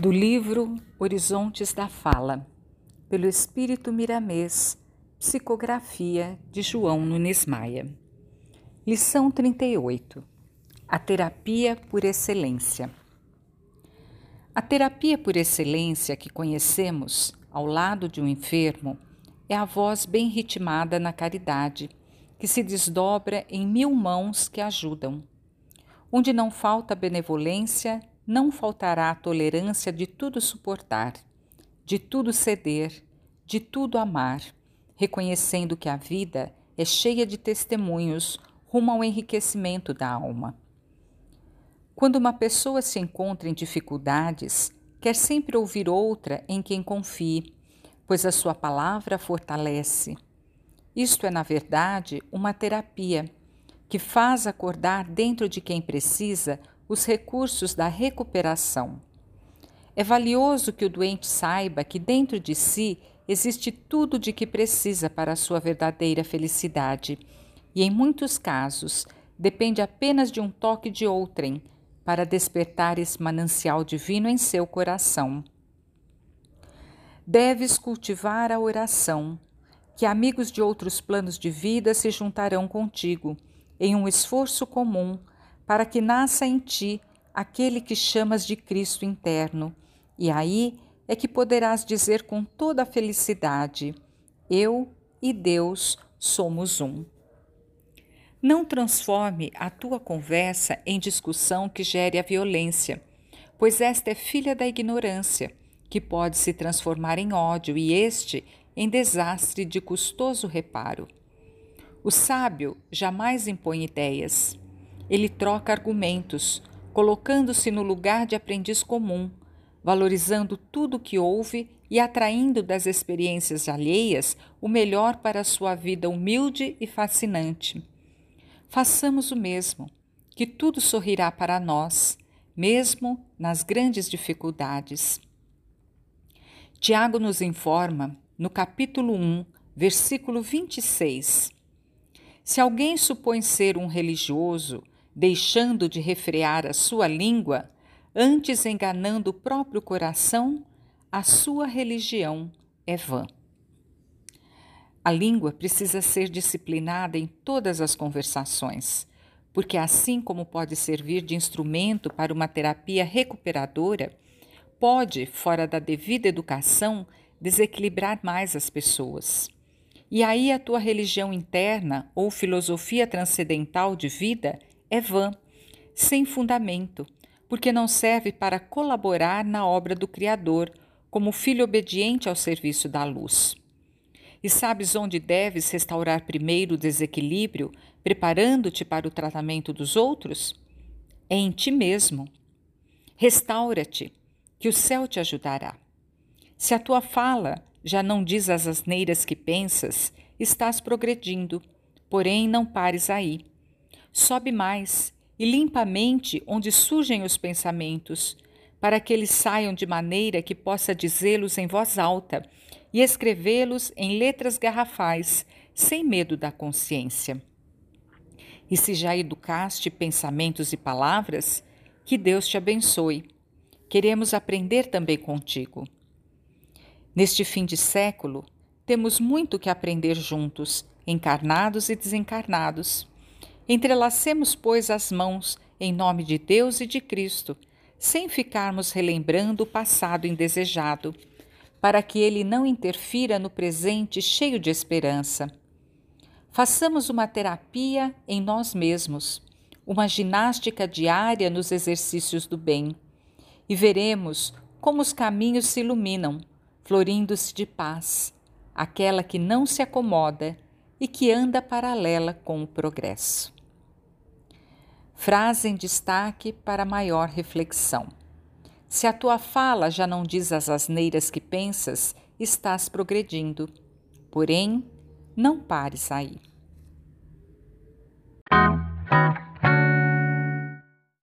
do livro Horizontes da Fala, pelo Espírito Miramês, psicografia de João Nunes Maia. Lição 38. A terapia por excelência. A terapia por excelência que conhecemos ao lado de um enfermo é a voz bem ritmada na caridade, que se desdobra em mil mãos que ajudam. Onde não falta benevolência, não faltará a tolerância de tudo suportar, de tudo ceder, de tudo amar, reconhecendo que a vida é cheia de testemunhos rumo ao enriquecimento da alma. Quando uma pessoa se encontra em dificuldades, quer sempre ouvir outra em quem confie, pois a sua palavra fortalece. Isto é, na verdade, uma terapia que faz acordar dentro de quem precisa os recursos da recuperação. É valioso que o doente saiba que dentro de si existe tudo de que precisa para a sua verdadeira felicidade e, em muitos casos, depende apenas de um toque de outrem para despertar esse manancial divino em seu coração. Deves cultivar a oração, que amigos de outros planos de vida se juntarão contigo em um esforço comum para que nasça em ti aquele que chamas de Cristo interno, e aí é que poderás dizer com toda a felicidade: eu e Deus somos um. Não transforme a tua conversa em discussão que gere a violência, pois esta é filha da ignorância, que pode se transformar em ódio e este em desastre de custoso reparo. O sábio jamais impõe ideias. Ele troca argumentos, colocando-se no lugar de aprendiz comum, valorizando tudo o que ouve e atraindo das experiências alheias o melhor para a sua vida humilde e fascinante. Façamos o mesmo, que tudo sorrirá para nós, mesmo nas grandes dificuldades. Tiago nos informa, no capítulo 1, versículo 26, se alguém supõe ser um religioso, deixando de refrear a sua língua, antes enganando o próprio coração, a sua religião é vã. A língua precisa ser disciplinada em todas as conversações, porque assim como pode servir de instrumento para uma terapia recuperadora, pode, fora da devida educação, desequilibrar mais as pessoas. E aí a tua religião interna ou filosofia transcendental de vida é vã, sem fundamento, porque não serve para colaborar na obra do Criador, como filho obediente ao serviço da luz. E sabes onde deves restaurar primeiro o desequilíbrio, preparando-te para o tratamento dos outros? É em ti mesmo. Restaura-te, que o céu te ajudará. Se a tua fala já não diz as asneiras que pensas, estás progredindo, porém não pares aí. Sobe mais e limpa a mente onde surgem os pensamentos, para que eles saiam de maneira que possa dizê-los em voz alta e escrevê-los em letras garrafais, sem medo da consciência. E se já educaste pensamentos e palavras, que Deus te abençoe. Queremos aprender também contigo. Neste fim de século, temos muito que aprender juntos, encarnados e desencarnados. Entrelacemos, pois, as mãos em nome de Deus e de Cristo, sem ficarmos relembrando o passado indesejado, para que ele não interfira no presente cheio de esperança. Façamos uma terapia em nós mesmos, uma ginástica diária nos exercícios do bem, e veremos como os caminhos se iluminam, florindo-se de paz, aquela que não se acomoda e que anda paralela com o progresso. Frase em destaque para maior reflexão. Se a tua fala já não diz as asneiras que pensas, estás progredindo. Porém, não pares aí.